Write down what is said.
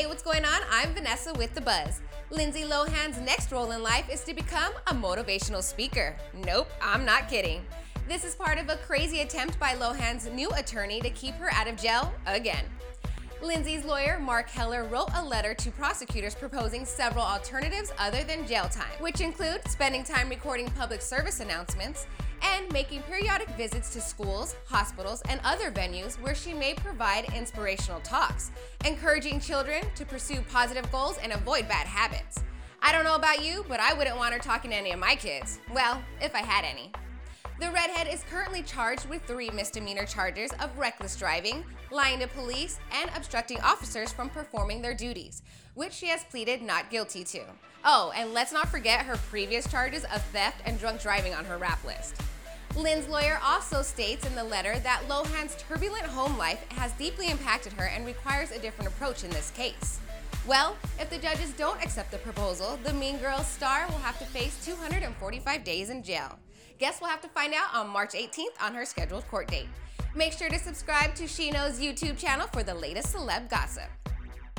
Hey, what's going on? I'm Vanessa with The Buzz. Lindsay Lohan's next role in life is to become a motivational speaker. Nope, I'm not kidding. This is part of a crazy attempt by Lohan's new attorney to keep her out of jail again. Lindsay's lawyer, Mark Heller, wrote a letter to prosecutors proposing several alternatives other than jail time, which include spending time recording public service announcements and making periodic visits to schools, hospitals, and other venues where she may provide inspirational talks, encouraging children to pursue positive goals and avoid bad habits. I don't know about you, but I wouldn't want her talking to any of my kids. Well, if I had any. The redhead is currently charged with 3 misdemeanor charges of reckless driving, lying to police, and obstructing officers from performing their duties, which she has pleaded not guilty to. Oh, and let's not forget her previous charges of theft and drunk driving on her rap list. Lynn's lawyer also states in the letter that Lohan's turbulent home life has deeply impacted her and requires a different approach in this case. Well, if the judges don't accept the proposal, the Mean Girls star will have to face 245 days in jail. Guess we'll have to find out on March 18th on her scheduled court date. Make sure to subscribe to SheKnows' YouTube channel for the latest celeb gossip.